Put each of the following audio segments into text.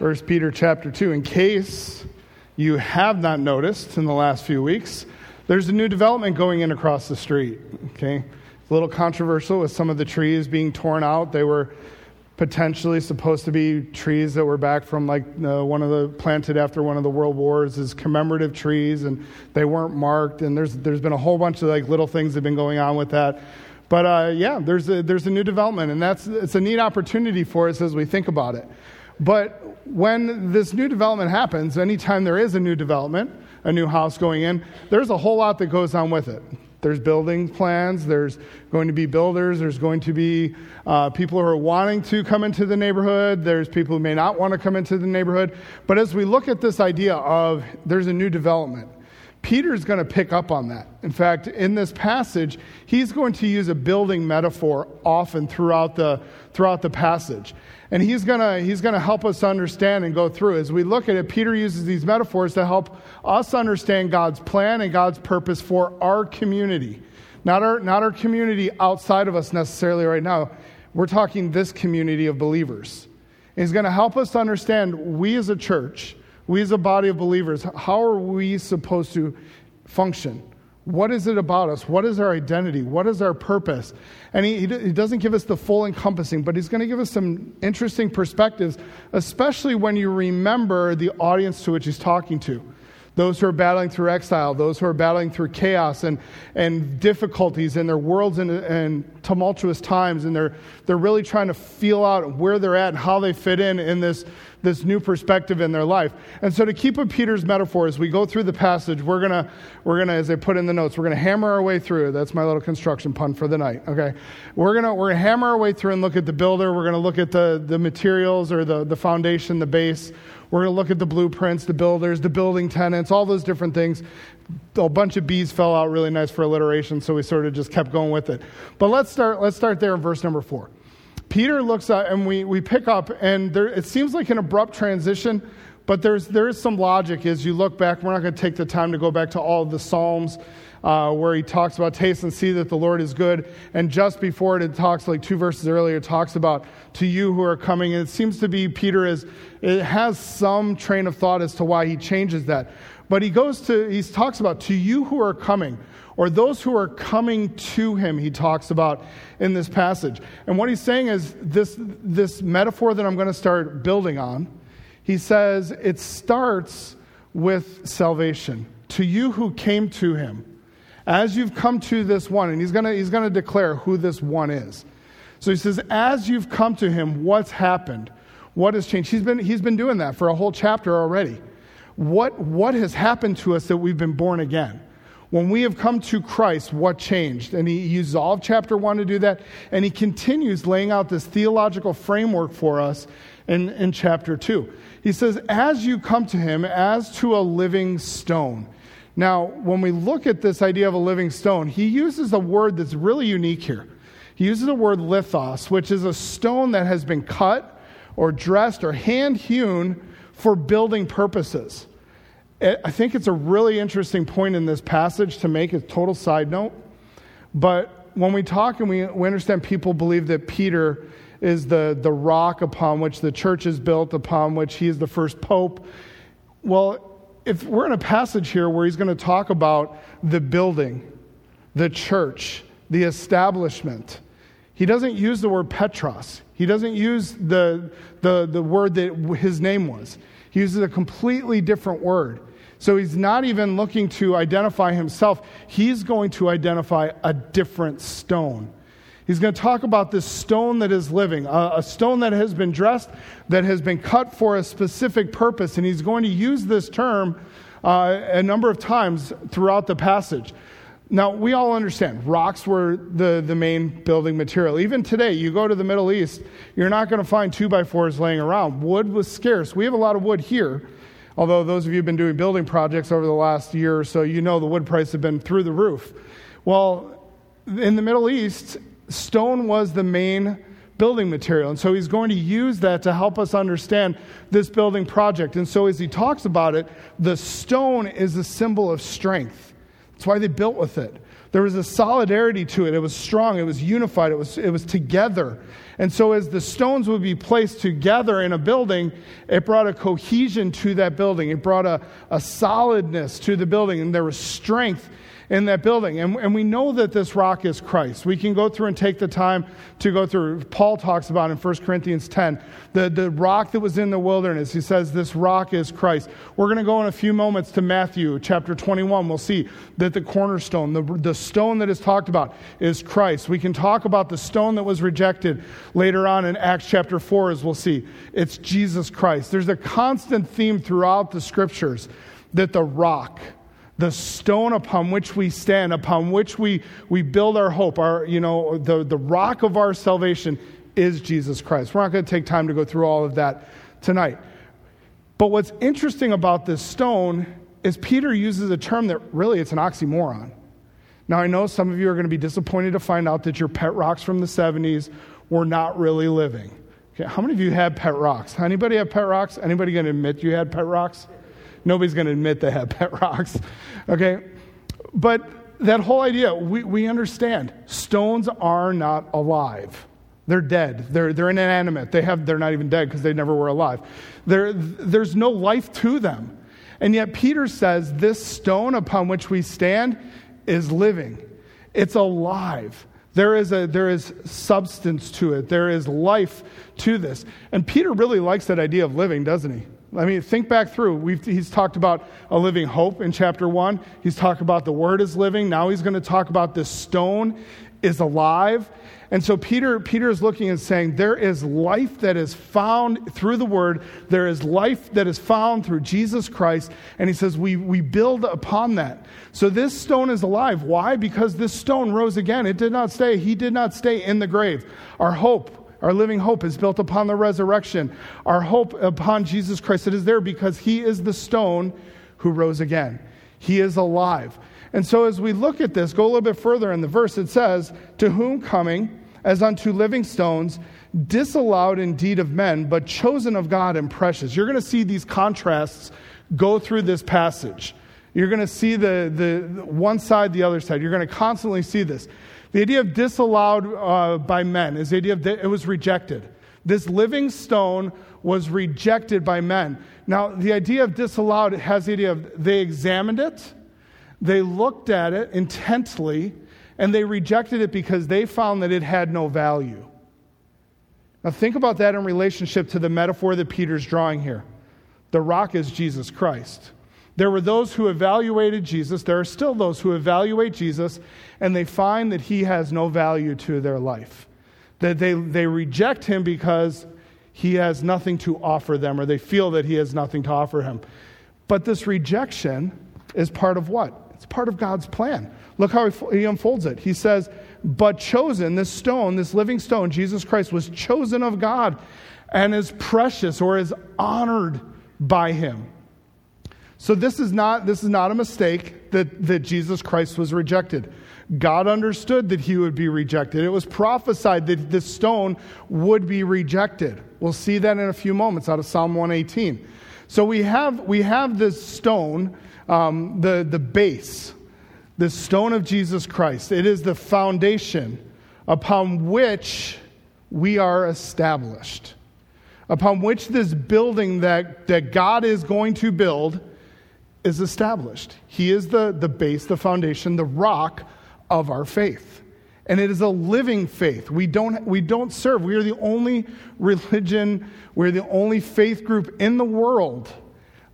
1 Peter chapter 2. In case you have not noticed in the last few weeks, there's a new development going in across the street, okay? It's a little controversial with some of the trees being torn out. They were potentially supposed to be trees that were back from planted after one of the world wars as commemorative trees, and they weren't marked, and there's been a whole bunch of little things that have been going on with that. But there's a new development, and it's a neat opportunity for us as we think about it. But when this new development happens, anytime there is a new development, a new house going in, there's a whole lot that goes on with it. There's building plans, there's going to be builders, there's going to be people who are wanting to come into the neighborhood, there's people who may not want to come into the neighborhood. But as we look at this idea of there's a new development, Peter's going to pick up on that. In fact, in this passage, he's going to use a building metaphor often throughout the passage. And he's going to help us understand and go through. As we look at it, Peter uses these metaphors to help us understand God's plan and God's purpose for our community. Not our community outside of us necessarily right now. We're talking this community of believers. And he's going to help us understand we as a church, we as a body of believers, how are we supposed to function? What is it about us? What is our identity? What is our purpose? And he doesn't give us the full encompassing, but he's going to give us some interesting perspectives, especially when you remember the audience to which he's talking to. Those who are battling through exile, those who are battling through chaos and difficulties in their worlds and tumultuous times, and they're really trying to feel out where they're at and how they fit in this new perspective in their life. And so to keep with Peter's metaphor as we go through the passage, we're gonna, as I put in the notes, we're gonna hammer our way through. That's my little construction pun for the night. Okay. We're gonna hammer our way through and look at the builder, we're gonna look at the materials or the foundation, the base. We're going to look at the blueprints, the builders, the building tenants, all those different things. A bunch of B's fell out really nice for alliteration, so we sort of just kept going with it. But let's start there in verse number 4. Peter looks at, and we pick up, and there, it seems like an abrupt transition, but there is some logic as you look back. We're not going to take the time to go back to all of the Psalms where he talks about taste and see that the Lord is good. And just before it talks, like two verses earlier, it talks about to you who are coming. And it seems to be Peter it has some train of thought as to why he changes that. But he talks about to you who are coming, or those who are coming to him, he talks about in this passage. And what he's saying is this metaphor that I'm going to start building on. He says it starts with salvation. To you who came to him, as you've come to this one, and he's gonna declare who this one is. So he says, as you've come to him, what's happened? What has changed? He's been doing that for a whole chapter already. What has happened to us that we've been born again? When we have come to Christ, what changed? And he uses all of chapter 1 to do that, and he continues laying out this theological framework for us in chapter 2. He says, as you come to him, as to a living stone. Now, when we look at this idea of a living stone, he uses a word that's really unique here. He uses the word lithos, which is a stone that has been cut or dressed or hand-hewn for building purposes. I think it's a really interesting point in this passage to make, a total side note. But when we talk and we understand people believe that Peter is the rock upon which the church is built, upon which he is the first pope. Well, if we're in a passage here where he's going to talk about the building, the church, the establishment, he doesn't use the word Petros. He doesn't use the word that his name was. He uses a completely different word. So he's not even looking to identify himself. He's going to identify a different stone. He's going to talk about this stone that is living, a stone that has been dressed, that has been cut for a specific purpose. And he's going to use this term a number of times throughout the passage. Now, we all understand rocks were the main building material. Even today, you go to the Middle East, you're not going to find 2x4s laying around. Wood was scarce. We have a lot of wood here, although those of you who have been doing building projects over the last year or so, you know the wood prices have been through the roof. Well, in the Middle East, stone was the main building material, and so he's going to use that to help us understand this building project. And so as he talks about it, the stone is a symbol of strength. That's why they built with it. There was a solidarity to it. It was strong. It was unified. It was together. And so as the stones would be placed together in a building, it brought a cohesion to that building. It brought a solidness to the building. And there was strength in that building. And we know that this rock is Christ. We can go through and take the time to go through. Paul talks about in 1 Corinthians 10, the rock that was in the wilderness. He says, this rock is Christ. We're going to go in a few moments to Matthew chapter 21. We'll see that the cornerstone, the stone that is talked about is Christ. We can talk about the stone that was rejected later on in Acts chapter 4, as we'll see. It's Jesus Christ. There's a constant theme throughout the scriptures that the rock, the stone upon which we stand, upon which we build our hope, the rock of our salvation is Jesus Christ. We're not going to take time to go through all of that tonight. But what's interesting about this stone is Peter uses a term that really it's an oxymoron. Now I know some of you are going to be disappointed to find out that your pet rocks from the 70s were not really living. Okay, how many of you had pet rocks? Anybody have pet rocks? Anybody going to admit you had pet rocks? Nobody's going to admit they had pet rocks, okay? But that whole idea, we understand. Stones are not alive. They're dead. They're inanimate. They're not even dead because they never were alive. There's no life to them. And yet Peter says this stone upon which we stand is living. It's alive. There is substance to it. There is life to this. And Peter really likes that idea of living, doesn't he? I mean, think back through. He's talked about a living hope in chapter 1. He's talked about the word is living. Now he's going to talk about this stone is alive. And so Peter is looking and saying, there is life that is found through the word. There is life that is found through Jesus Christ. And he says, we build upon that. So this stone is alive. Why? Because this stone rose again. It did not stay. He did not stay in the grave. Our living hope is built upon the resurrection. Our hope upon Jesus Christ. It is there because he is the stone who rose again. He is alive. And so as we look at this, go a little bit further in the verse. It says, to whom coming as unto living stones, disallowed indeed of men, but chosen of God and precious. You're going to see these contrasts go through this passage. You're going to see the one side, the other side. You're going to constantly see this. The idea of disallowed by men is the idea of it was rejected. This living stone was rejected by men. Now, the idea of disallowed has the idea of they examined it, they looked at it intently, and they rejected it because they found that it had no value. Now, think about that in relationship to the metaphor that Peter's drawing here. The rock is Jesus Christ. There were those who evaluated Jesus. There are still those who evaluate Jesus, and they find that he has no value to their life. That they reject him because he has nothing to offer them, or they feel that he has nothing to offer him. But this rejection is part of what? It's part of God's plan. Look how he unfolds it. He says, but chosen, this stone, this living stone, Jesus Christ, was chosen of God and is precious or is honored by him. So this is not a mistake that Jesus Christ was rejected. God understood that he would be rejected. It was prophesied that this stone would be rejected. We'll see that in a few moments out of Psalm 118. So we have this stone, the base, the stone of Jesus Christ. It is the foundation upon which we are established, upon which this building that God is going to build is established. He is the base, the foundation, the rock of our faith. And it is a living faith. We don't serve. We are the only religion, we're the only faith group in the world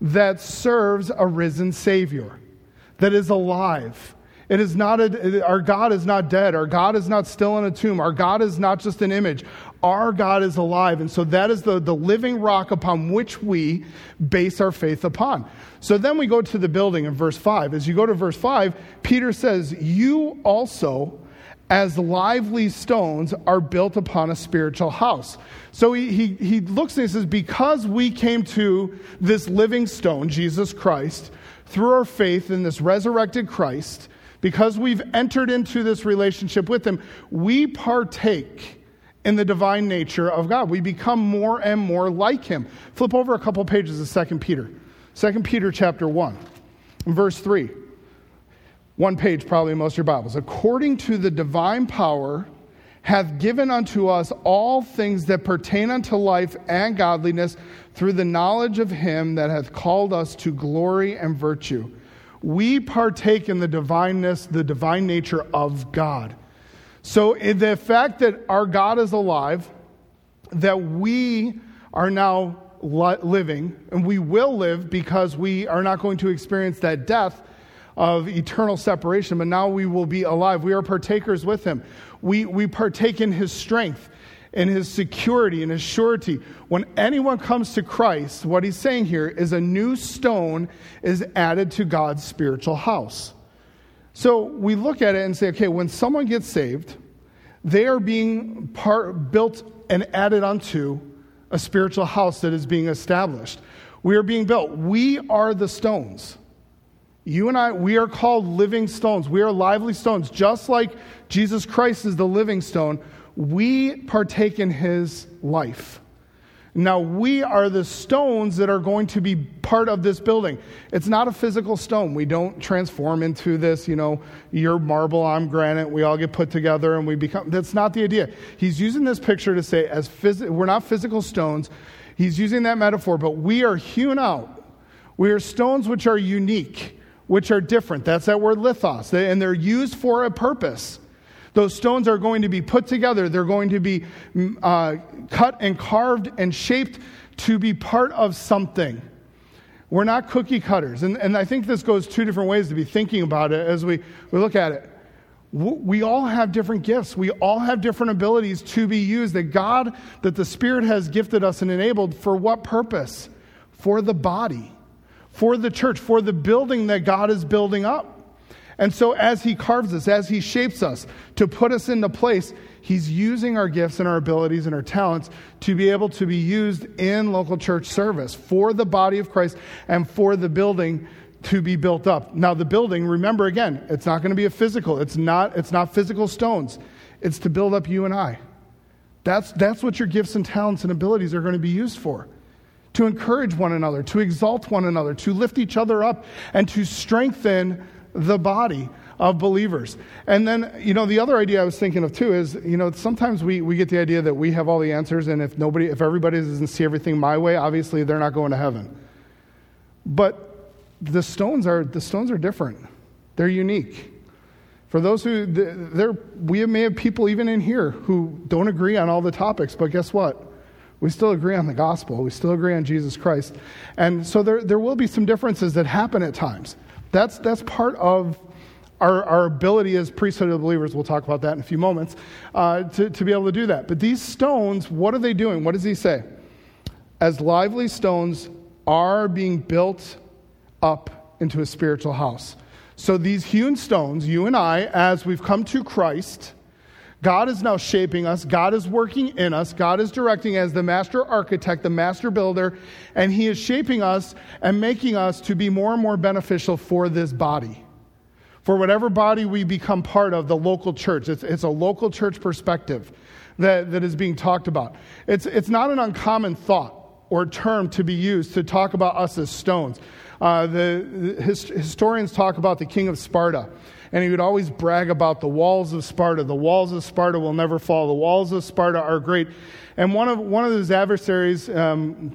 that serves a risen Savior, that is alive. It is not our God is not dead. Our God is not still in a tomb. Our God is not just an image. Our God is alive. And so that is the living rock upon which we base our faith upon. So then we go to the building in verse 5. As you go to verse 5, Peter says, you also, as lively stones, are built upon a spiritual house. So he looks and he says, because we came to this living stone, Jesus Christ, through our faith in this resurrected Christ, because we've entered into this relationship with him, we partake in the divine nature of God. We become more and more like him. Flip over a couple pages of 2 Peter. 2 Peter chapter 1, verse 3. one page probably in most of your Bibles. According to the divine power, hath given unto us all things that pertain unto life and godliness through the knowledge of him that hath called us to glory and virtue. We partake in the divineness, the divine nature of God. So the fact that our God is alive, that we are now living, and we will live because we are not going to experience that death of eternal separation, but now we will be alive. We are partakers with him. We partake in his strength, in his security, in his surety. When anyone comes to Christ, what he's saying here is a new stone is added to God's spiritual house. So we look at it and say, okay, when someone gets saved, they are being built and added unto a spiritual house that is being established. We are being built. We are the stones. You and I, we are called living stones. We are lively stones. Just like Jesus Christ is the living stone, we partake in his life. Now, we are the stones that are going to be part of this building. It's not a physical stone. We don't transform into this, you're marble, I'm granite. We all get put together and we become. That's not the idea. He's using this picture to say we're not physical stones. He's using that metaphor, but we are hewn out. We are stones which are unique, which are different. That's that word lithos. And they're used for a purpose. Those stones are going to be put together. They're going to be cut and carved and shaped to be part of something. We're not cookie cutters. And I think this goes two different ways to be thinking about it as we look at it. We all have different gifts. We all have different abilities to be used that the Spirit has gifted us and enabled for what purpose? For the body. For the church, for the building that God is building up. And so as he carves us, as he shapes us to put us into place, he's using our gifts and our abilities and our talents to be able to be used in local church service for the body of Christ and for the building to be built up. Now the building, remember again, it's not going to be a physical. It's not physical stones. It's to build up you and I. That's what your gifts and talents and abilities are going to be used for. To encourage one another, to exalt one another, to lift each other up, and to strengthen the body of believers. And then, the other idea I was thinking of too is, sometimes we get the idea that we have all the answers, and if everybody doesn't see everything my way, obviously they're not going to heaven. But the stones are different. They're unique. For those we may have people even in here who don't agree on all the topics, but guess what? We still agree on the gospel. We still agree on Jesus Christ. And so there will be some differences that happen at times. That's part of our ability as priesthood of believers. We'll talk about that in a few moments, to be able to do that. But these stones, what are they doing? What does he say? As lively stones are being built up into a spiritual house. So these hewn stones, you and I, as we've come to Christ, God is now shaping us. God is working in us. God is directing as the master architect, the master builder, and he is shaping us and making us to be more and more beneficial for this body, for whatever body we become part of, the local church. It's a local church perspective that is being talked about. It's not an uncommon thought or term to be used to talk about us as stones. Historians talk about the king of Sparta. And he would always brag about the walls of Sparta. The walls of Sparta will never fall. The walls of Sparta are great. And one of his adversaries,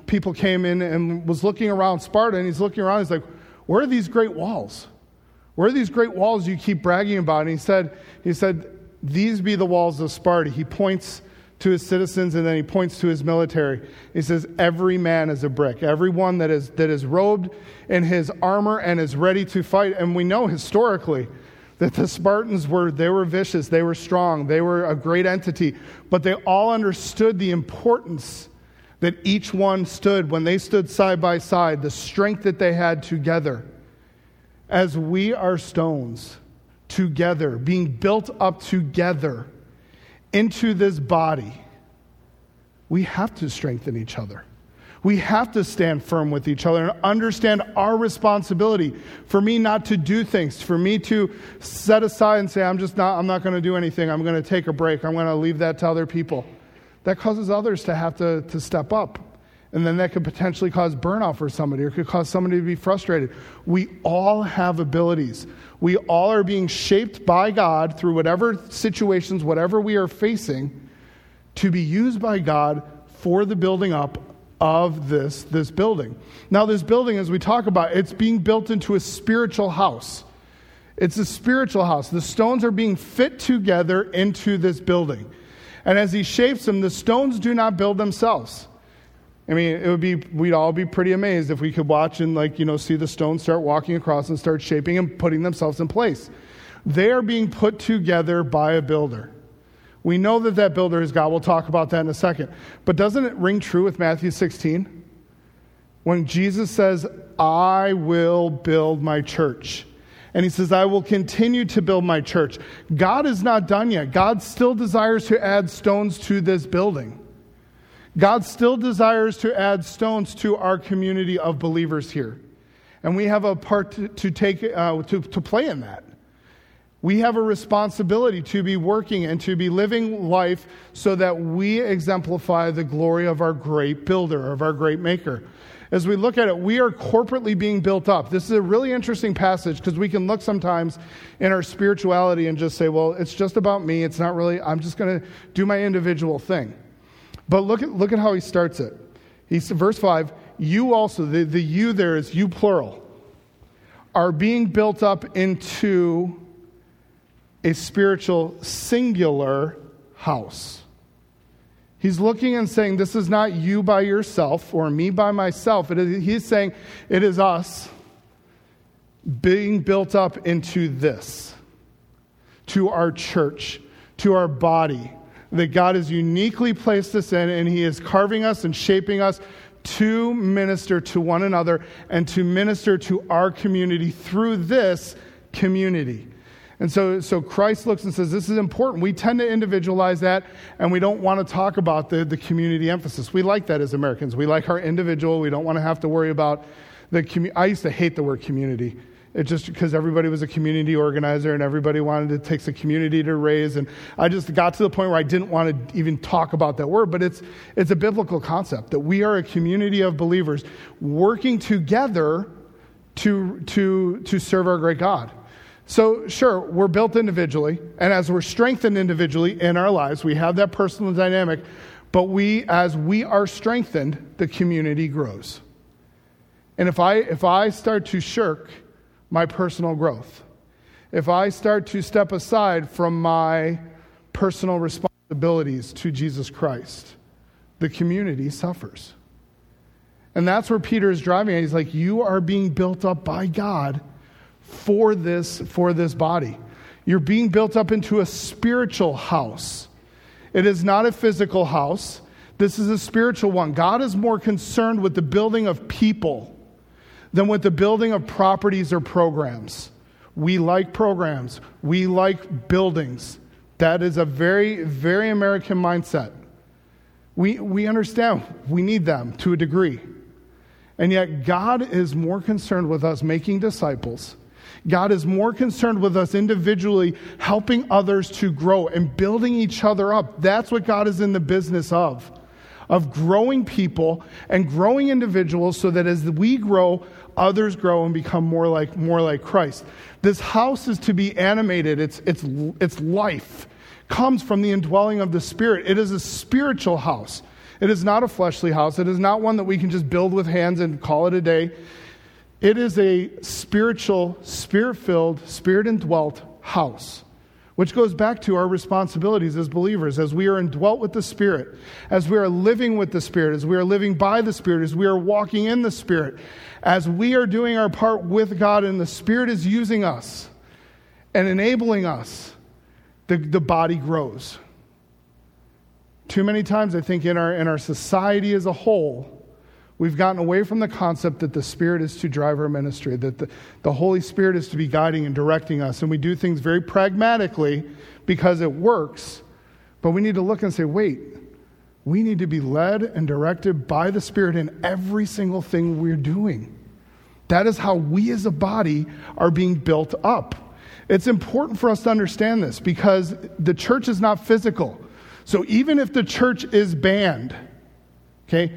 people came in and was looking around Sparta, and he's looking around, he's like, where are these great walls? Where are these great walls you keep bragging about? And he said, these be the walls of Sparta. He points to his citizens, and then he points to his military. He says, every man is a brick. Everyone that is robed in his armor and is ready to fight. And we know historically that the Spartans were vicious, they were strong, they were a great entity, but they all understood the importance that each one stood when they stood side by side, the strength that they had together. As we are stones together, being built up together into this body, we have to strengthen each other. We have to stand firm with each other and understand our responsibility for me not to do things, for me to set aside and say, I'm not going to do anything. I'm going to take a break. I'm going to leave that to other people. That causes others to have to step up And then that could potentially cause burnout for somebody, or it could cause somebody to be frustrated. We all have abilities. We all are being shaped by God through whatever situations, whatever we are facing, to be used by God for the building up of this building. Now, this building, as we talk about, it's being built into a spiritual house. It's a spiritual house. The stones are being fit together into this building. And as he shapes them, the stones do not build themselves. I mean, we'd all be pretty amazed if we could watch and, see the stones start walking across and start shaping and putting themselves in place. They are being put together by a builder. We know that builder is God. We'll talk about that in a second. But doesn't it ring true with Matthew 16? When Jesus says, I will build my church. And he says, I will continue to build my church. God is not done yet. God still desires to add stones to this building. God still desires to add stones to our community of believers here. And we have a part to play in that. We have a responsibility to be working and to be living life so that we exemplify the glory of our great builder, of our great maker. As we look at it, we are corporately being built up. This is a really interesting passage because we can look sometimes in our spirituality and just say, well, it's just about me. It's not really, I'm just going to do my individual thing. But look at how he starts it. He said, verse 5, you also, the you there is you plural, are being built up into a spiritual singular house. He's looking and saying, this is not you by yourself or me by myself. He's saying it is us being built up into this, to our church, to our body, that God has uniquely placed us in, and he is carving us and shaping us to minister to one another and to minister to our community through this community. And so Christ looks and says, this is important. We tend to individualize that, and we don't want to talk about the community emphasis. We like that as Americans. We like our individual. We don't want to have to worry about the community. I used to hate the word community. It's just because everybody was a community organizer and everybody wanted to take the community to raise. And I just got to the point where I didn't want to even talk about that word. But it's a biblical concept that we are a community of believers working together to serve our great God. So sure, we're built individually, and as we're strengthened individually in our lives, we have that personal dynamic, but as we are strengthened, the community grows. And if I start to shirk my personal growth, if I start to step aside from my personal responsibilities to Jesus Christ, the community suffers. And that's where Peter is driving at. He's like, you are being built up by God for this body. You're being built up into a spiritual house. It is not a physical house. This is a spiritual one. God is more concerned with the building of people than with the building of properties or programs. We like programs. We like buildings. That is a very, very American mindset. We understand we need them to a degree. And yet God is more concerned with us making disciples. God is more concerned with us individually helping others to grow and building each other up. That's what God is in the business of growing people and growing individuals so that as we grow, others grow and become more like Christ. This house is to be animated. Its life comes from the indwelling of the Spirit. It is a spiritual house. It is not a fleshly house. It is not one that we can just build with hands and call it a day. It is a spiritual, Spirit-filled, Spirit-indwelt house, which goes back to our responsibilities as believers. As we are indwelt with the Spirit, as we are living with the Spirit, as we are living by the Spirit, as we are walking in the Spirit, as we are doing our part with God and the Spirit is using us and enabling us, the body grows. Too many times, I think, in our society as a whole, we've gotten away from the concept that the Spirit is to drive our ministry, that the Holy Spirit is to be guiding and directing us. And we do things very pragmatically because it works. But we need to look and say, wait, we need to be led and directed by the Spirit in every single thing we're doing. That is how we as a body are being built up. It's important for us to understand this because the church is not physical. So even if the church is banned, okay,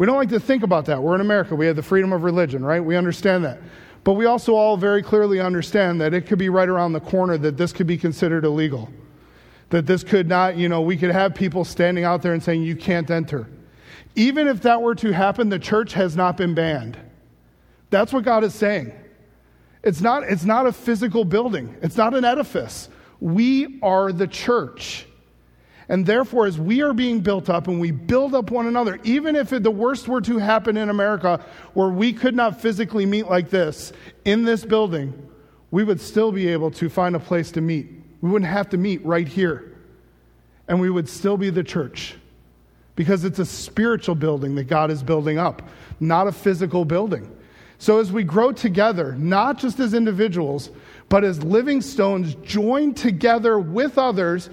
We don't like to think about that. We're in America. We have the freedom of religion, right? We understand that. But we also all very clearly understand that it could be right around the corner that this could be considered illegal. That this could not, we could have people standing out there and saying, you can't enter. Even if that were to happen, the church has not been banned. That's what God is saying. It's not a physical building. It's not an edifice. We are the church. And therefore, as we are being built up and we build up one another, even if the worst were to happen in America where we could not physically meet like this in this building, we would still be able to find a place to meet. We wouldn't have to meet right here. And we would still be the church because it's a spiritual building that God is building up, not a physical building. So as we grow together, not just as individuals, but as living stones joined together with others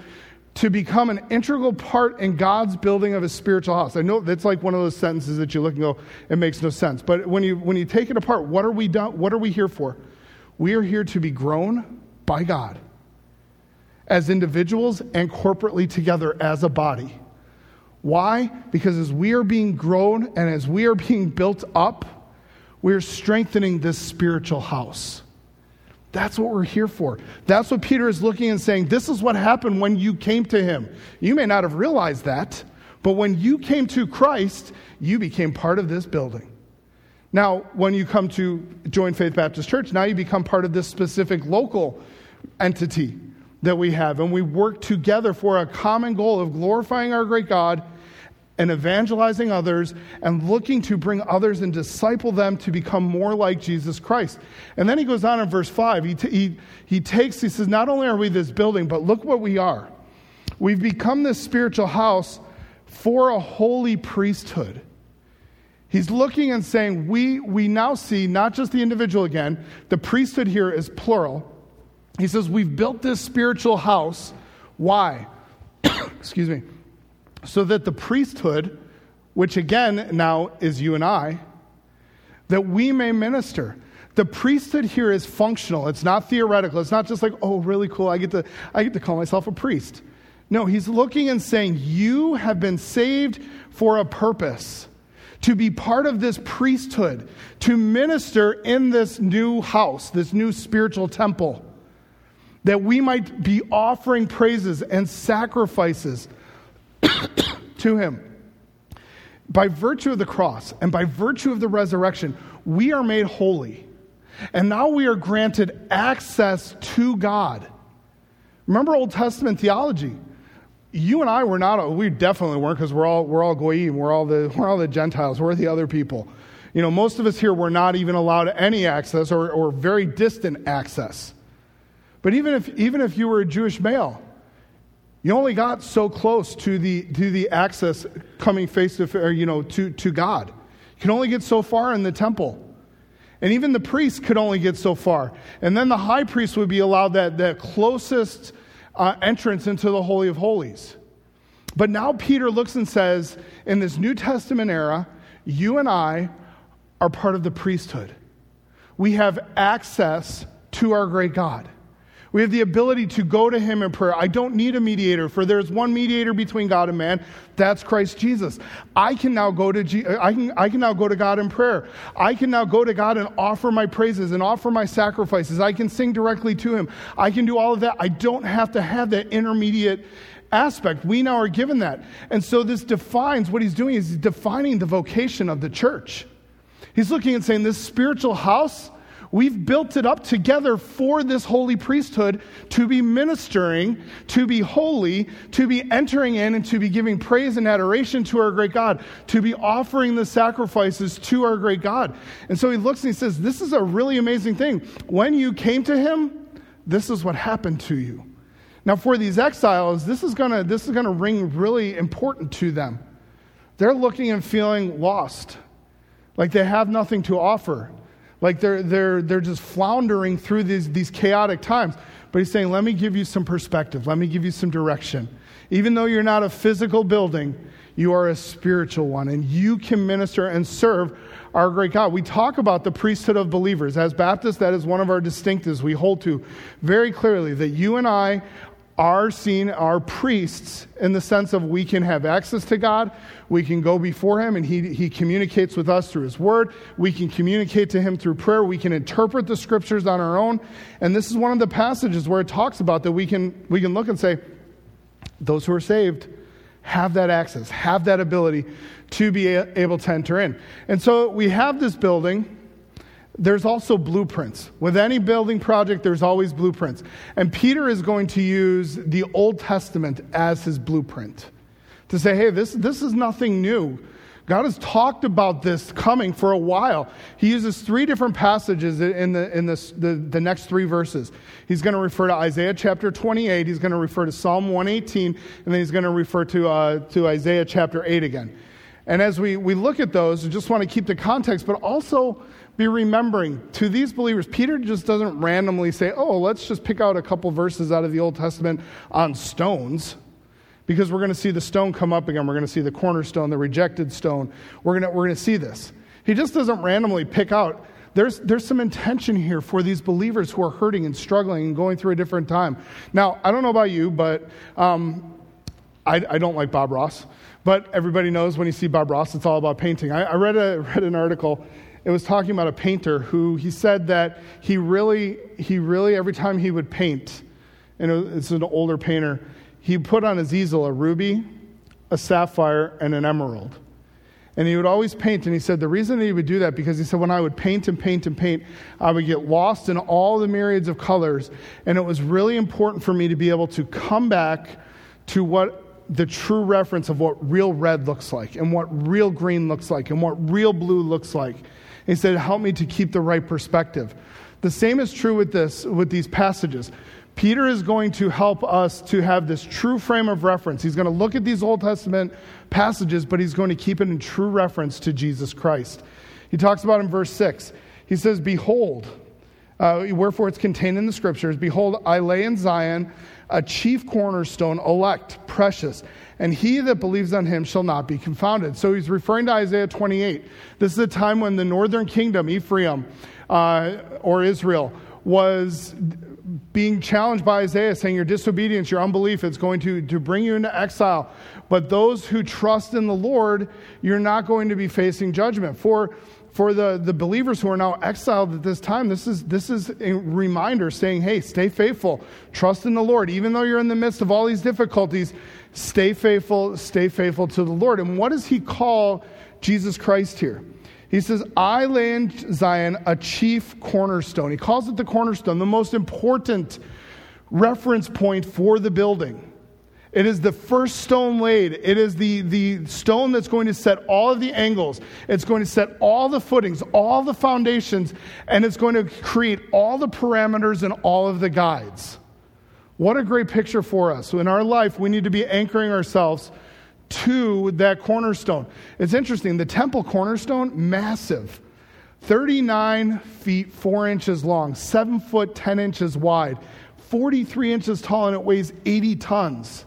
to become an integral part in God's building of his spiritual house. I know that's like one of those sentences that you look and go, it makes no sense. But when you take it apart, what are we done? What are we here for? We are here to be grown by God as individuals and corporately together as a body. Why? Because as we are being grown and as we are being built up, we're strengthening this spiritual house. That's what we're here for. That's what Peter is looking and saying, this is what happened when you came to him. You may not have realized that, but when you came to Christ, you became part of this building. Now, when you come to join Faith Baptist Church, now you become part of this specific local entity that we have, and we work together for a common goal of glorifying our great God and evangelizing others, and looking to bring others and disciple them to become more like Jesus Christ. And then he goes on in verse 5. He says, not only are we this building, but look what we are. We've become this spiritual house for a holy priesthood. He's looking and saying, we now see, not just the individual again, the priesthood here is plural. He says, we've built this spiritual house. Why? Excuse me. So that the priesthood, which again now is you and I, that we may minister. The priesthood here is functional. It's not theoretical. It's not just like, oh, really cool, I get to call myself a priest. No, he's looking and saying, you have been saved for a purpose, to be part of this priesthood, to minister in this new house, this new spiritual temple, that we might be offering praises and sacrifices to him. By virtue of the cross and by virtue of the resurrection, we are made holy. And now we are granted access to God. Remember Old Testament theology. You and I were not, we definitely weren't, because we're all goyim, we're all the Gentiles, we're the other people. Most of us here were not even allowed any access or very distant access. But even if you were a Jewish male, you only got so close to the access coming face to face, to God. You can only get so far in the temple. And even the priest could only get so far. And then the high priest would be allowed that closest entrance into the Holy of Holies. But now Peter looks and says, in this New Testament era, you and I are part of the priesthood. We have access to our great God. We have the ability to go to him in prayer. I don't need a mediator, for there's one mediator between God and man. That's Christ Jesus. I can now go to I can now go to God in prayer. I can now go to God and offer my praises and offer my sacrifices. I can sing directly to him. I can do all of that. I don't have to have that intermediate aspect. We now are given that. And so this defines what he's doing is he's defining the vocation of the church. He's looking and saying this spiritual house, we've built it up together for this holy priesthood to be ministering, to be holy, to be entering in and to be giving praise and adoration to our great God, to be offering the sacrifices to our great God. And so he looks and he says, this is a really amazing thing. When you came to him, this is what happened to you. Now for these exiles, this is gonna ring really important to them. They're looking and feeling lost, like they have nothing to offer. Like they're just floundering through these chaotic times. But he's saying, let me give you some perspective. Let me give you some direction. Even though you're not a physical building, you are a spiritual one. And you can minister and serve our great God. We talk about the priesthood of believers. As Baptists, that is one of our distinctives we hold to very clearly, that you and I are seen, are priests in the sense of we can have access to God. We can go before him and he communicates with us through his word. We can communicate to him through prayer. We can interpret the scriptures on our own. And this is one of the passages where it talks about that we can look and say, those who are saved have that access, have that ability to be able to enter in. And so we have this building. There's also blueprints. With any building project, there's always blueprints. And Peter is going to use the Old Testament as his blueprint to say, hey, this is nothing new. God has talked about this coming for a while. He uses three different passages in the next three verses. He's going to refer to Isaiah chapter 28. He's going to refer to Psalm 118. And then he's going to refer to Isaiah chapter 8 again. And as we look at those, we just want to keep the context, but also be remembering to these believers, Peter just doesn't randomly say, oh, let's just pick out a couple verses out of the Old Testament on stones, because we're going to see the stone come up again. We're going to see the cornerstone, the rejected stone. We're going to see this. He just doesn't randomly pick out. There's some intention here for these believers who are hurting and struggling and going through a different time. Now, I don't know about you, but I don't like Bob Ross, but everybody knows when you see Bob Ross, it's all about painting. I read an article. It was talking about a painter who he said that he really every time he would paint, and it's an older painter, he put on his easel a ruby, a sapphire, and an emerald. And he would always paint, and he said the reason that he would do that, because he said when I would paint, I would get lost in all the myriads of colors, and it was really important for me to be able to come back to what the true reference of what real red looks like, and what real green looks like, and what real blue looks like. He said, help me to keep the right perspective. The same is true with these passages. Peter is going to help us to have this true frame of reference. He's going to look at these Old Testament passages, but he's going to keep it in true reference to Jesus Christ. He talks about in verse 6, he says, behold, wherefore it's contained in the scriptures, behold, I lay in Zion a chief cornerstone, elect, precious, and he that believes on him shall not be confounded. So he's referring to Isaiah 28. This is a time when the northern kingdom, Ephraim, or Israel, was being challenged by Isaiah, saying your disobedience, your unbelief, it's going to bring you into exile. But those who trust in the Lord, you're not going to be facing judgment. For the believers who are now exiled at this time, this is a reminder saying, hey, stay faithful, trust in the Lord. Even though you're in the midst of all these difficulties, stay faithful to the Lord. And what does he call Jesus Christ here? He says, I lay in Zion a chief cornerstone. He calls it the cornerstone, the most important reference point for the building. It is the first stone laid. It is the stone that's going to set all of the angles. It's going to set all the footings, all the foundations, and it's going to create all the parameters and all of the guides. What a great picture for us. In our life, we need to be anchoring ourselves to that cornerstone. It's interesting. The temple cornerstone, massive. 39 feet, 4 inches long, 7 foot, 10 inches wide, 43 inches tall, and it weighs 80 tons.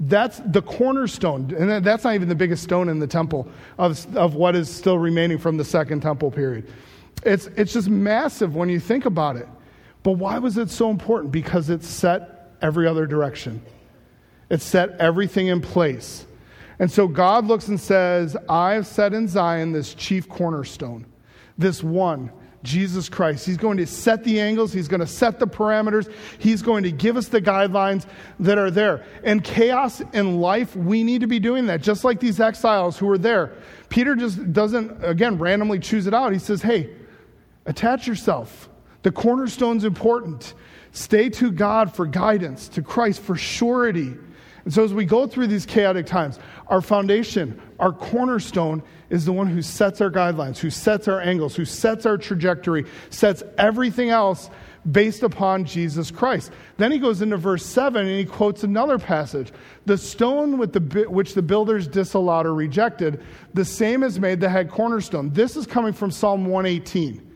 That's the cornerstone, and that's not even the biggest stone in the temple of what is still remaining from the second temple period. It's just massive when you think about it. But why was it so important? Because it set every other direction. It set everything in place. And so God looks and says, I have set in Zion this chief cornerstone, this one, Jesus Christ. He's going to set the angles. He's going to set the parameters. He's going to give us the guidelines that are there. And chaos in life, we need to be doing that, just like these exiles who were there. Peter just doesn't, again, randomly choose it out. He says, hey, attach yourself. The cornerstone's important. Stay to God for guidance, to Christ for surety. And so as we go through these chaotic times, our foundation, our cornerstone is the one who sets our guidelines, who sets our angles, who sets our trajectory, sets everything else based upon Jesus Christ. Then he goes into verse 7 and he quotes another passage. The stone which the builders disallowed or rejected, the same is made the head cornerstone. This is coming from Psalm 118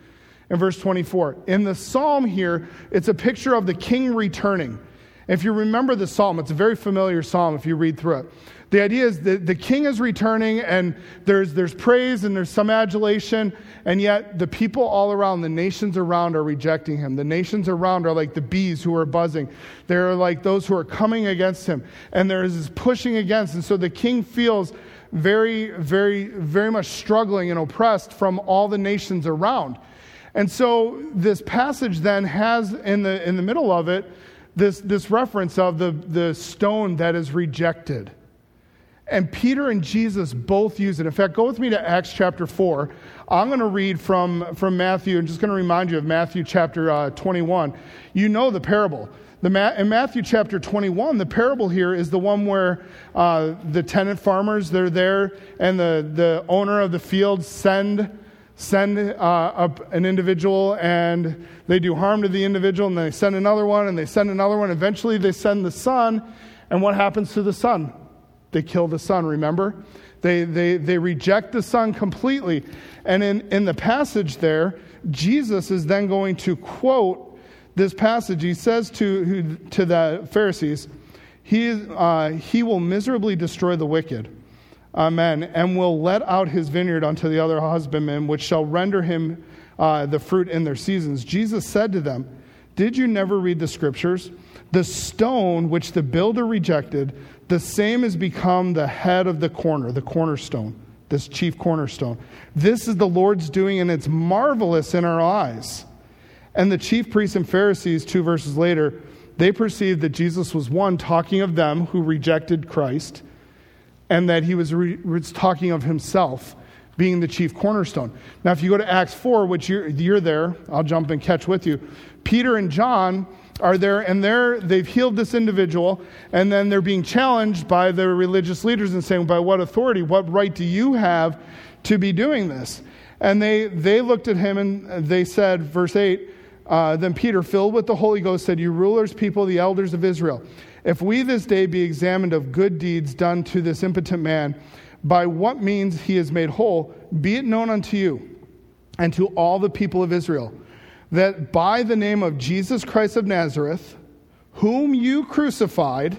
and verse 24. In the psalm here, it's a picture of the king returning. If you remember the psalm, it's a very familiar psalm if you read through it. The idea is that the king is returning, and there's praise and there's some adulation, and yet the people all around, the nations around, are rejecting him. The nations around are like the bees who are buzzing. They're like those who are coming against him, and there is this pushing against. And so the king feels very, very, very much struggling and oppressed from all the nations around. And so this passage then has in the middle of it this reference of the stone that is rejected. And Peter and Jesus both use it. In fact, go with me to Acts chapter 4. I'm going to read from Matthew. I'm just going to remind you of Matthew chapter 21. You know the parable. In Matthew chapter 21, the parable here is the one where the tenant farmers, they're there, and the owner of the field send up an individual, and they do harm to the individual, and they send another one, and they send another one. Eventually, they send the son, and what happens to the son? They kill the son, remember? They reject the son completely. And in the passage there, Jesus is then going to quote this passage. He says to the Pharisees, he will miserably destroy the wicked, amen, and will let out his vineyard unto the other husbandmen, which shall render him the fruit in their seasons. Jesus said to them, did you never read the scriptures? The stone which the builder rejected, the same has become the head of the cornerstone, this chief cornerstone. This is the Lord's doing, and it's marvelous in our eyes. And the chief priests and Pharisees, 2 verses later, they perceived that Jesus was one, talking of them who rejected Christ, and that he was talking of himself being the chief cornerstone. Now, if you go to Acts 4, which you're there, I'll jump and catch with you. Peter and John are there, and they've healed this individual, and then they're being challenged by the religious leaders and saying, by what authority, what right do you have to be doing this? And they looked at him, and they said, verse 8, then Peter, filled with the Holy Ghost, said, you rulers, people, the elders of Israel, if we this day be examined of good deeds done to this impotent man, by what means he is made whole, be it known unto you and to all the people of Israel, that by the name of Jesus Christ of Nazareth, whom you crucified,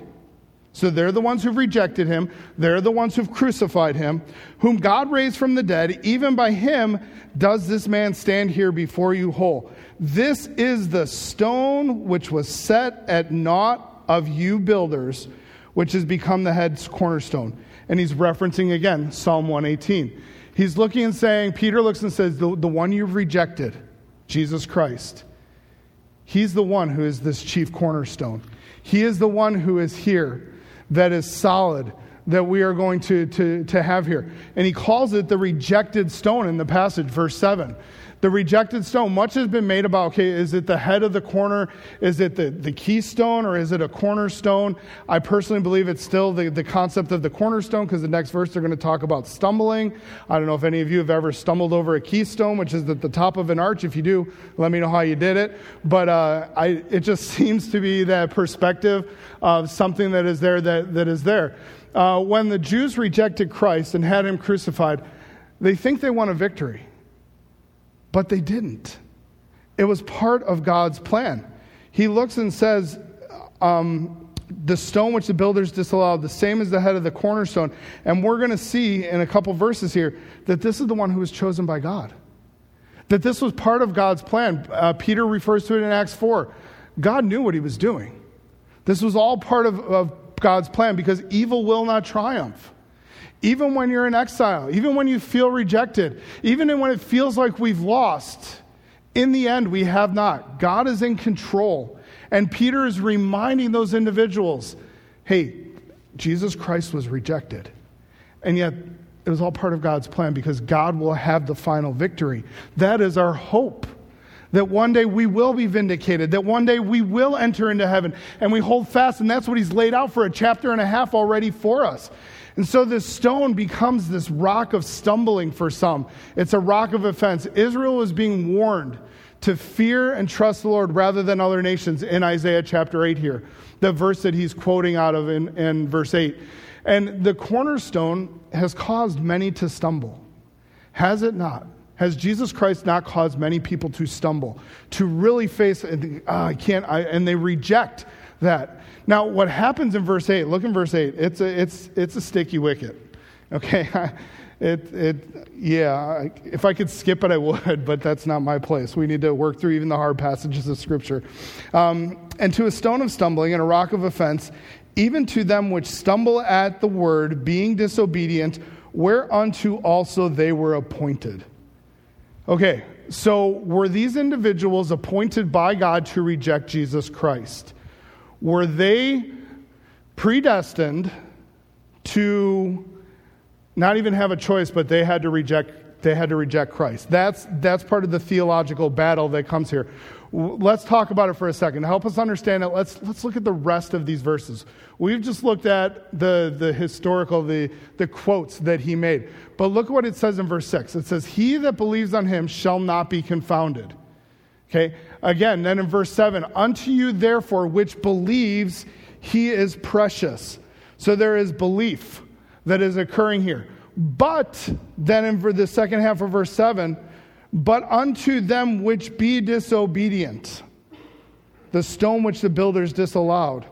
so they're the ones who've rejected him, they're the ones who've crucified him, whom God raised from the dead, even by him does this man stand here before you whole. This is the stone which was set at naught of you builders, which has become the head's cornerstone. And he's referencing again Psalm 118. He's looking and saying, Peter looks and says, the one you've rejected, Jesus Christ. He's the one who is this chief cornerstone. He is the one who is here, that is solid, that we are going to have here. And he calls it the rejected stone in the passage, verse 7. The rejected stone, much has been made about, okay, is it the head of the corner? Is it the keystone, or is it a cornerstone? I personally believe it's still the concept of the cornerstone, because the next verse they're going to talk about stumbling. I don't know if any of you have ever stumbled over a keystone, which is at the top of an arch. If you do, let me know how you did it. But it just seems to be that perspective of something that is there, that is there. When the Jews rejected Christ and had him crucified, they think they won a victory. But they didn't. It was part of God's plan. He looks and says, the stone which the builders disallowed, the same as the head of the cornerstone. And we're going to see in a couple verses here that this is the one who was chosen by God. That this was part of God's plan. Peter refers to it in Acts 4. God knew what he was doing. This was all part of God's plan, because evil will not triumph. Even when you're in exile, even when you feel rejected, even when it feels like we've lost, in the end, we have not. God is in control. And Peter is reminding those individuals, hey, Jesus Christ was rejected. And yet, it was all part of God's plan, because God will have the final victory. That is our hope. That one day we will be vindicated, that one day we will enter into heaven, and we hold fast, and that's what he's laid out for a chapter and a half already for us. And so this stone becomes this rock of stumbling for some. It's a rock of offense. Israel is being warned to fear and trust the Lord rather than other nations in Isaiah chapter 8 here, the verse that he's quoting out of in verse 8. And the cornerstone has caused many to stumble. Has it not? Has Jesus Christ not caused many people to stumble, to really face, and they reject that. Now, what happens in verse 8, look in verse 8. It's a sticky wicket, okay? If I could skip it, I would, but that's not my place. We need to work through even the hard passages of Scripture. And to a stone of stumbling and a rock of offense, even to them which stumble at the word, being disobedient, whereunto also they were appointed. Okay, so were these individuals appointed by God to reject Jesus Christ? Were they predestined to not even have a choice, but they had to reject Christ? That's part of the theological battle that comes here. Let's talk about it for a second. To help us understand it, let's look at the rest of these verses. We've just looked at the historical, the quotes that he made. But look what it says in verse 6. It says, he that believes on him shall not be confounded. Okay? Again, then in verse 7, unto you therefore which believes, he is precious. So there is belief that is occurring here. But then in the second half of verse 7, but unto them which be disobedient, the stone which the builders disallowed,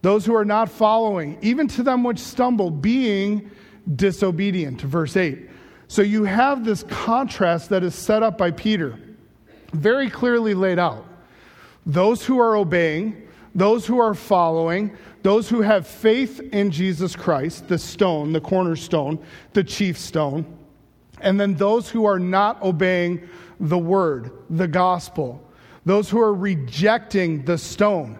those who are not following, even to them which stumble, being disobedient, verse 8. So you have this contrast that is set up by Peter, very clearly laid out. Those who are obeying, those who are following, those who have faith in Jesus Christ, the stone, the cornerstone, the chief stone, and then those who are not obeying the word, the gospel, those who are rejecting the stone.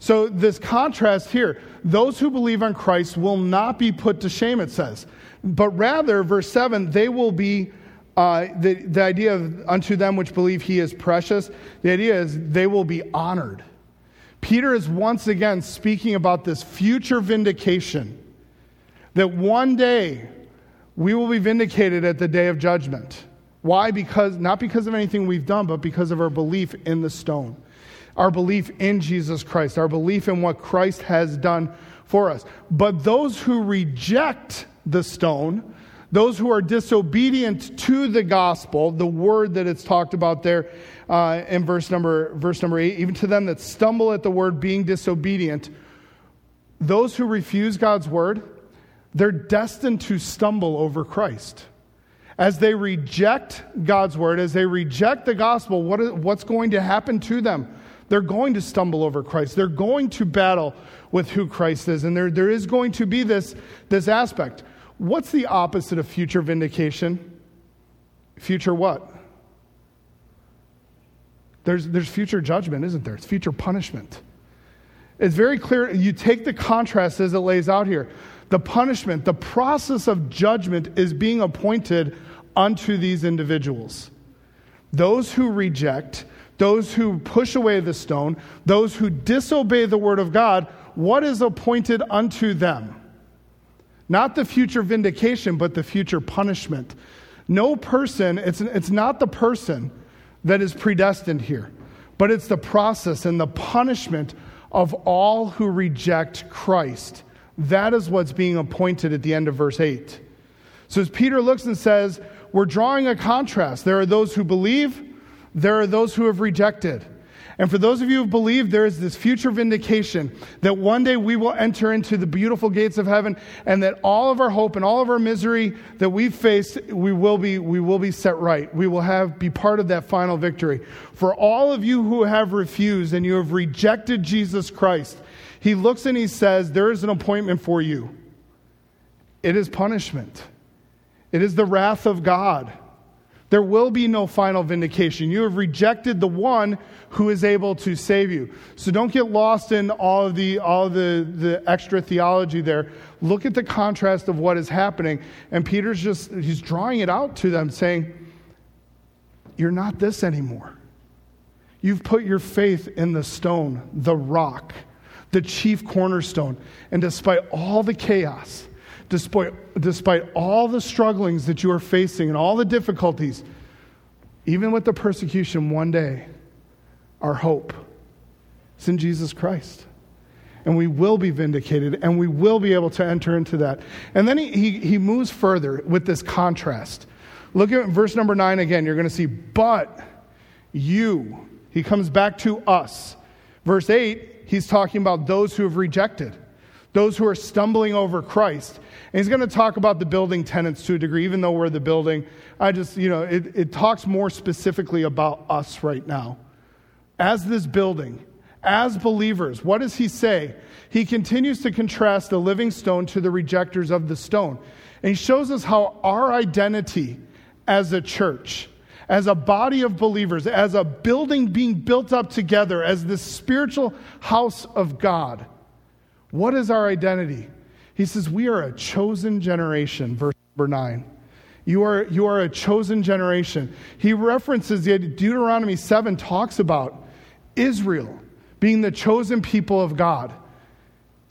So this contrast here, those who believe on Christ will not be put to shame, it says. But rather, verse 7, they will be, the idea of unto them which believe he is precious, the idea is they will be honored. Peter is once again speaking about this future vindication, that one day we will be vindicated at the day of judgment. Why? Because not because of anything we've done, but because of our belief in the stone, our belief in Jesus Christ, our belief in what Christ has done for us. But those who reject the stone, those who are disobedient to the gospel, the word that it's talked about there in verse number 8, even to them that stumble at the word, being disobedient, those who refuse God's word, they're destined to stumble over Christ. As they reject God's word, as they reject the gospel, what's going to happen to them? They're going to stumble over Christ. They're going to battle with who Christ is. And there is going to be this aspect. What's the opposite of future vindication? Future what? There's future judgment, isn't there? It's future punishment. It's very clear. You take the contrast as it lays out here. The punishment, the process of judgment is being appointed unto these individuals. Those who reject, those who push away the stone, those who disobey the word of God, what is appointed unto them? Not the future vindication, but the future punishment. No person, it's not the person that is predestined here, but it's the process and the punishment of all who reject Christ. That is what's being appointed at the end of verse 8. So as Peter looks and says, we're drawing a contrast. There are those who believe. There are those who have rejected. And for those of you who believe, there is this future vindication that one day we will enter into the beautiful gates of heaven, and that all of our hope and all of our misery that we've faced, we will be set right. We will be part of that final victory. For all of you who have refused and you have rejected Jesus Christ, he looks and he says, there is an appointment for you. It is punishment. It is the wrath of God. There will be no final vindication. You have rejected the one who is able to save you. So don't get lost in all of the extra theology there. Look at the contrast of what is happening. And Peter's he's drawing it out to them, saying, you're not this anymore. You've put your faith in the stone, the rock, the chief cornerstone. And despite all the chaos, despite all the strugglings that you are facing and all the difficulties, even with the persecution, one day, our hope is in Jesus Christ. And we will be vindicated, and we will be able to enter into that. And then he moves further with this contrast. Look at verse number 9 again. You're going to see, but you. He comes back to us. Verse 8, he's talking about those who have rejected, those who are stumbling over Christ. And he's going to talk about the building tenants to a degree, even though we're the building. It talks more specifically about us right now. As this building, as believers, what does he say? He continues to contrast the living stone to the rejectors of the stone. And he shows us how our identity as a church, as a body of believers, as a building being built up together, as this spiritual house of God, what is our identity? He says, we are a chosen generation, verse number 9. You are a chosen generation. He references, Deuteronomy 7 talks about Israel being the chosen people of God.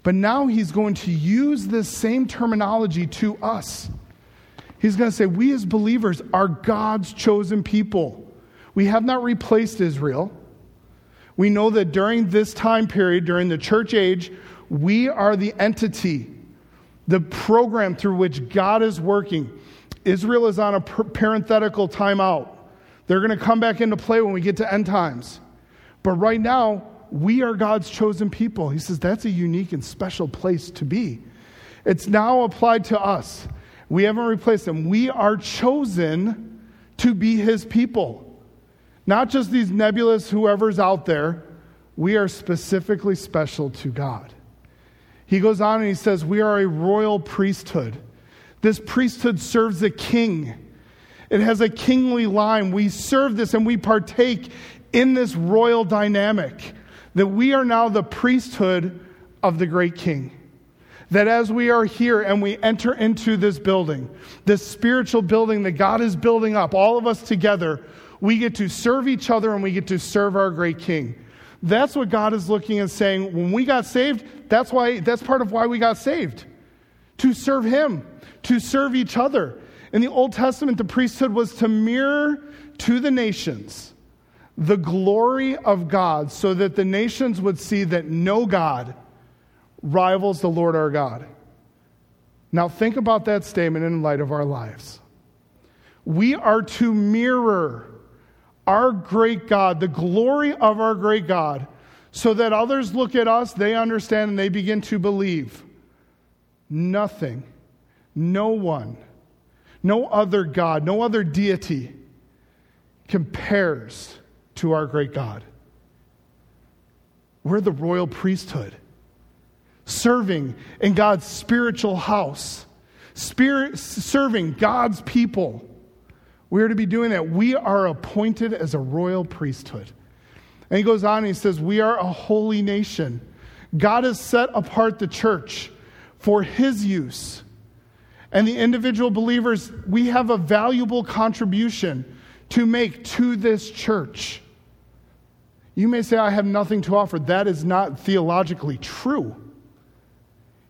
But now he's going to use this same terminology to us. He's going to say, we as believers are God's chosen people. We have not replaced Israel. We know that during this time period, during the church age, we are the entity, the program through which God is working. Israel is on a parenthetical timeout. They're going to come back into play when we get to end times. But right now, we are God's chosen people. He says that's a unique and special place to be. It's now applied to us. We haven't replaced them. We are chosen to be his people. Not just these nebulous whoever's out there. We are specifically special to God. He goes on and he says, we are a royal priesthood. This priesthood serves a king. It has a kingly line. We serve this and we partake in this royal dynamic. That we are now the priesthood of the great king. That as we are here and we enter into this building, this spiritual building that God is building up, all of us together, we get to serve each other and we get to serve our great king. That's what God is looking and saying, when we got saved, that's part of why we got saved. To serve him, to serve each other. In the Old Testament, the priesthood was to mirror to the nations the glory of God so that the nations would see that no God rivals the Lord our God. Now think about that statement in light of our lives. We are to mirror our great God, the glory of our great God, so that others look at us, they understand, and they begin to believe. Nothing, no one, no other God, no other deity compares to our great God. We're the royal priesthood, serving in God's spiritual house, serving God's people. We are to be doing that. We are appointed as a royal priesthood. And he goes on and he says, we are a holy nation. God has set apart the church for his use. And the individual believers, we have a valuable contribution to make to this church. You may say, I have nothing to offer. That is not theologically true.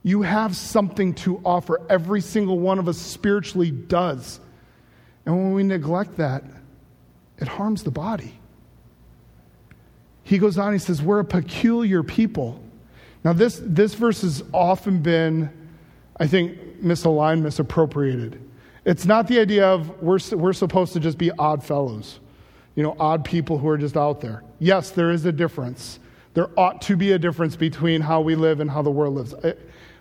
You have something to offer. Every single one of us spiritually does. And when we neglect that, it harms the body. He goes on, he says, we're a peculiar people. Now this verse has often been, I think, misaligned, misappropriated. It's not the idea of we're supposed to just be odd fellows, odd people who are just out there. Yes, there is a difference. There ought to be a difference between how we live and how the world lives. I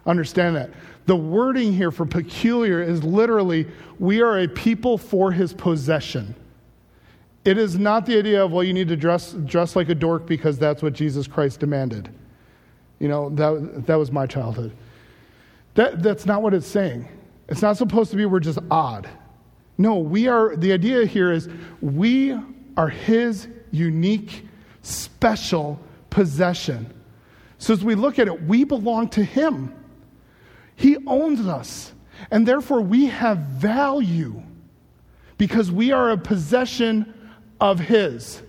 understand that. The wording here for peculiar is literally, we are a people for his possession. It is not the idea of, well, you need to dress like a dork because that's what Jesus Christ demanded. That was my childhood. That's not what it's saying. It's not supposed to be we're just odd. No, the idea here is we are his unique, special possession. So as we look at it, we belong to him. He owns us, and therefore we have value because we are a possession of his.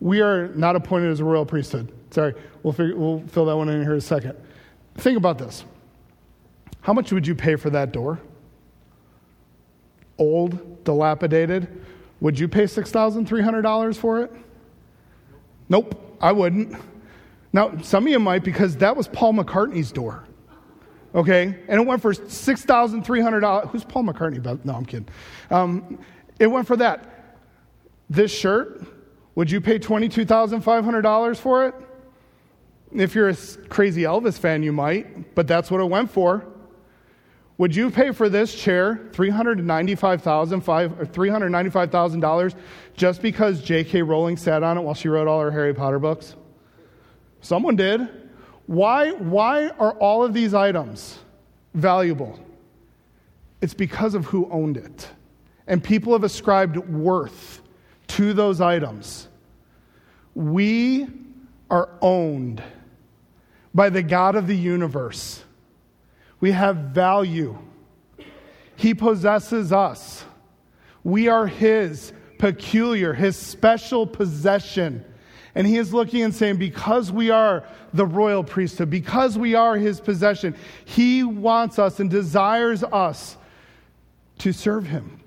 We are not appointed as a royal priesthood. Sorry, we'll fill that one in here in a second. Think about this. How much would you pay for that door? Old, dilapidated. Would you pay $6,300 for it? Nope, I wouldn't. Now, some of you might because that was Paul McCartney's door. Okay, and it went for $6,300. Who's Paul McCartney about? No, I'm kidding. It went for that. This shirt, would you pay $22,500 for it? If you're a crazy Elvis fan, you might, but that's what it went for. Would you pay for this chair $395,000 just because J.K. Rowling sat on it while she wrote all her Harry Potter books? Someone did. Why are all of these items valuable? It's because of who owned it. And people have ascribed worth to those items. We are owned by the God of the universe. We have value. He possesses us. We are his peculiar, his special possession. And he is looking and saying, because we are the royal priesthood, because we are his possession, he wants us and desires us to serve him.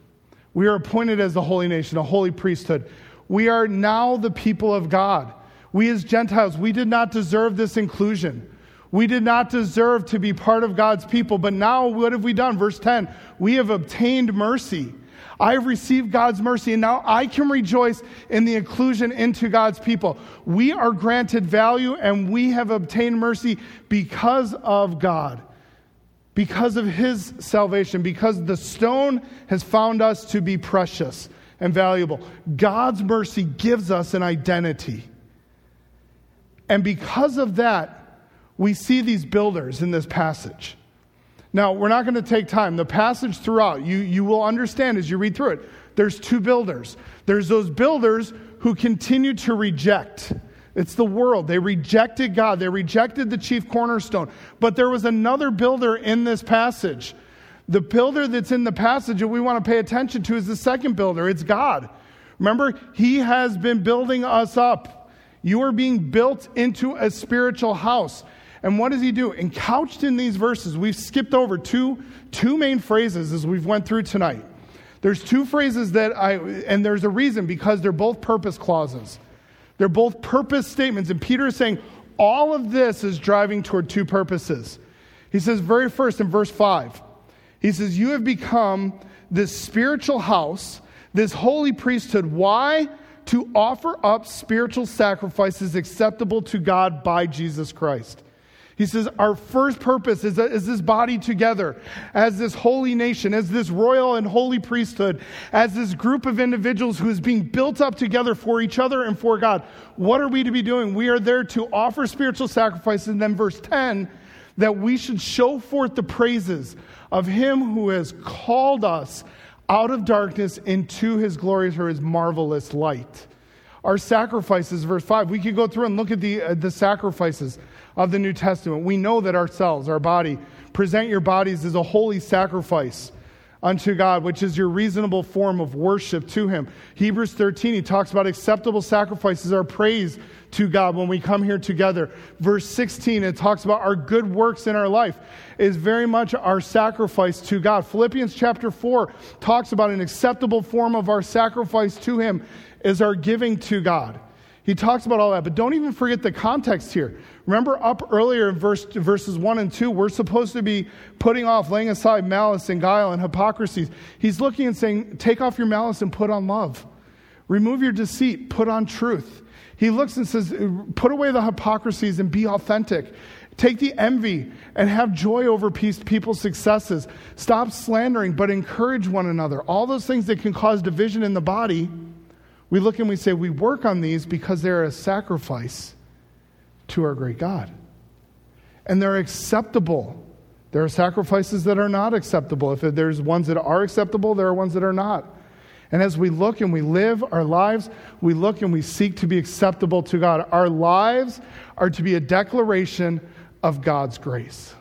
We are appointed as a holy nation, a holy priesthood. We are now the people of God. We as Gentiles, we did not deserve this inclusion. We did not deserve to be part of God's people, but now what have we done? Verse 10, we have obtained mercy. I have received God's mercy, and now I can rejoice in the inclusion into God's people. We are granted value, and we have obtained mercy because of God, because of his salvation, because the stone has found us to be precious and valuable. God's mercy gives us an identity. And because of that, we see these builders in this passage. Now, we're not going to take time. The passage throughout, you will understand as you read through it, there's two builders. There's those builders who continue to reject. It's the world. They rejected God. They rejected the chief cornerstone. But there was another builder in this passage. The builder that's in the passage that we want to pay attention to is the second builder. It's God. Remember, he has been building us up. You are being built into a spiritual house. And what does he do? And couched in these verses, we've skipped over two main phrases as we've went through tonight. There's two phrases and there's a reason, because they're both purpose clauses. They're both purpose statements. And Peter is saying all of this is driving toward two purposes. He says very first in verse 5, he says, you have become this spiritual house, this holy priesthood. Why? To offer up spiritual sacrifices acceptable to God by Jesus Christ. He says, our first purpose is this body together, as this holy nation, as this royal and holy priesthood, as this group of individuals who is being built up together for each other and for God. What are we to be doing? We are there to offer spiritual sacrifices. And then verse 10, that we should show forth the praises of him who has called us out of darkness into his glory through his marvelous light. Our sacrifices, verse 5, we could go through and look at the sacrifices of the New Testament. We know that ourselves, our body, present your bodies as a holy sacrifice unto God, which is your reasonable form of worship to him. Hebrews 13, he talks about acceptable sacrifices, our praise to God when we come here together. Verse 16, it talks about our good works in our life is very much our sacrifice to God. Philippians chapter 4 talks about an acceptable form of our sacrifice to him is our giving to God. He talks about all that, but don't even forget the context here. Remember up earlier in verses 1 and 2, we're supposed to be putting off, laying aside malice and guile and hypocrisies. He's looking and saying, take off your malice and put on love. Remove your deceit, put on truth. He looks and says, put away the hypocrisies and be authentic. Take the envy and have joy over people's successes. Stop slandering, but encourage one another. All those things that can cause division in the body, we look and we say, we work on these because they're a sacrifice to our great God. And they're acceptable. There are sacrifices that are not acceptable. If there's ones that are acceptable, there are ones that are not. And as we look and we live our lives, we look and we seek to be acceptable to God. Our lives are to be a declaration of God's grace.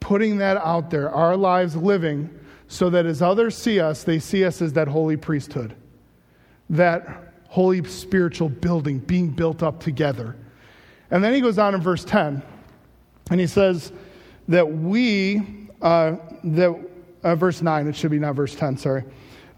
Putting that out there, our lives living, so that as others see us, they see us as that holy priesthood, that holy spiritual building being built up together. And then he goes on in verse 10, and he says that verse 9, it should be not verse 10, sorry.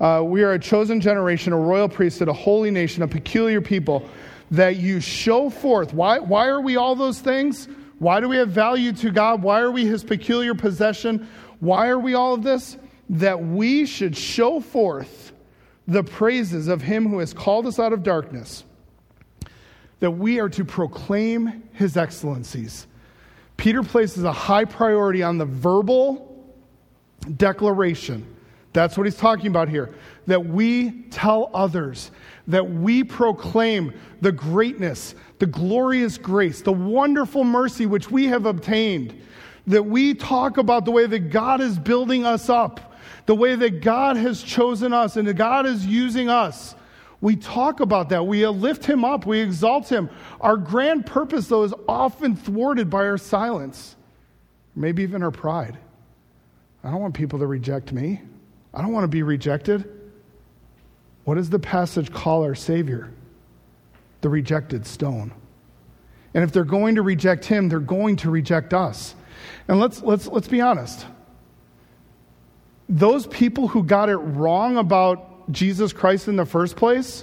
We are a chosen generation, a royal priesthood, a holy nation, a peculiar people, that you show forth. Why are we all those things? Why do we have value to God? Why are we his peculiar possession? Why are we all of this? That we should show forth the praises of him who has called us out of darkness. that we are to proclaim his excellencies. Peter places a high priority on the verbal declaration. That's what he's talking about here. That we tell others, that we proclaim the greatness, the glorious grace, the wonderful mercy which we have obtained. That we talk about the way that God is building us up, the way that God has chosen us and that God is using us. We talk about that. We lift him up. We exalt him. Our grand purpose, though, is often thwarted by our silence, maybe even our pride. I don't want people to reject me. I don't want to be rejected. What does the passage call our Savior? The rejected stone. And if they're going to reject him, they're going to reject us. And let's be honest. Those people who got it wrong about Jesus Christ in the first place,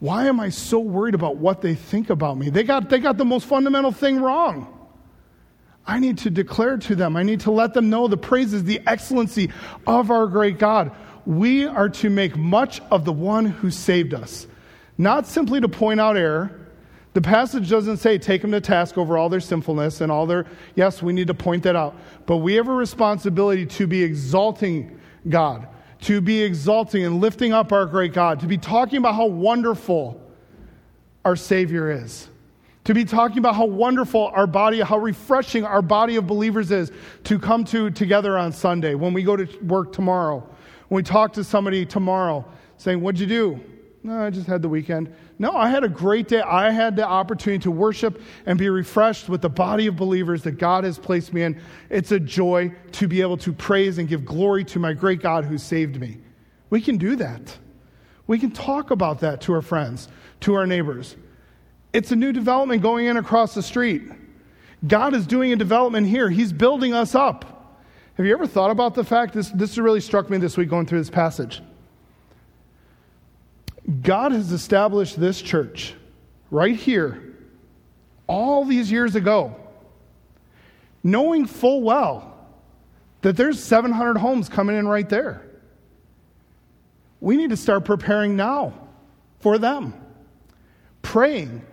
why am I so worried about what they think about me? They got the most fundamental thing wrong. I need to declare to them. I need to let them know the praises, the excellency of our great God. We are to make much of the one who saved us. Not simply to point out error. The passage doesn't say take them to task over all their sinfulness and all their... Yes, we need to point that out. But we have a responsibility to be exalting God, to be exalting and lifting up our great God, to be talking about how wonderful our Savior is. To be talking about how wonderful our body, how refreshing our body of believers is to come to together on Sunday, when we go to work tomorrow, when we talk to somebody tomorrow, saying, what'd you do? No, I just had the weekend. No, I had a great day. I had the opportunity to worship and be refreshed with the body of believers that God has placed me in. It's a joy to be able to praise and give glory to my great God who saved me. We can do that. We can talk about that to our friends, to our neighbors. It's a new development going in across the street. God is doing a development here. He's building us up. Have you ever thought about the fact, this really struck me this week going through this passage. God has established this church right here all these years ago, knowing full well that there's 700 homes coming in right there. We need to start preparing now for them, praying,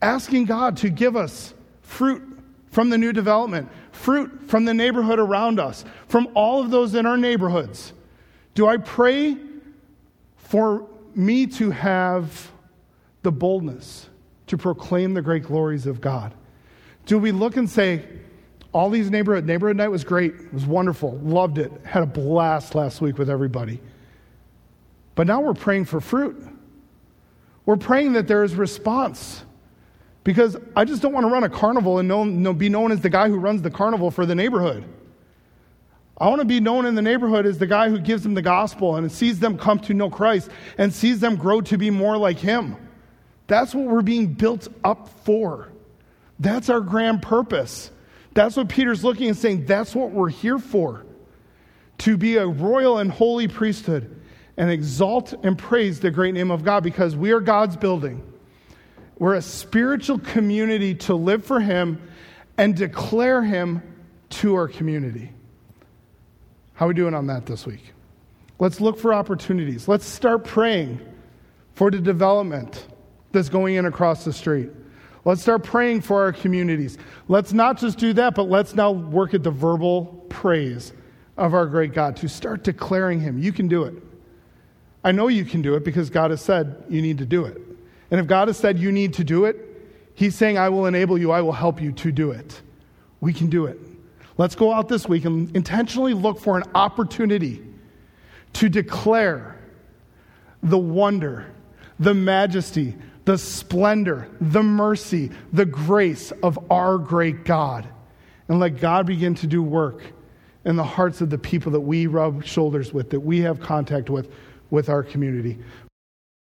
asking God to give us fruit from the new development, fruit from the neighborhood around us, from all of those in our neighborhoods. Do I pray for me to have the boldness to proclaim the great glories of God? Do we look and say, all these neighborhood night was great, it was wonderful, loved it, had a blast last week with everybody. But now we're praying for fruit. We're praying that there is response, because I just don't want to run a carnival and be known as the guy who runs the carnival for the neighborhood. I want to be known in the neighborhood as the guy who gives them the gospel and sees them come to know Christ and sees them grow to be more like him. That's what we're being built up for. That's our grand purpose. That's what Peter's looking and saying, that's what we're here for. To be a royal and holy priesthood and exalt and praise the great name of God, because we are God's building. We're a spiritual community to live for him and declare him to our community. How are we doing on that this week? Let's look for opportunities. Let's start praying for the development that's going in across the street. Let's start praying for our communities. Let's not just do that, but let's now work at the verbal praise of our great God, to start declaring him. You can do it. I know you can do it, because God has said you need to do it. And if God has said you need to do it, he's saying, I will enable you, I will help you to do it. We can do it. Let's go out this week and intentionally look for an opportunity to declare the wonder, the majesty, the splendor, the mercy, the grace of our great God. And let God begin to do work in the hearts of the people that we rub shoulders with, that we have contact with our community.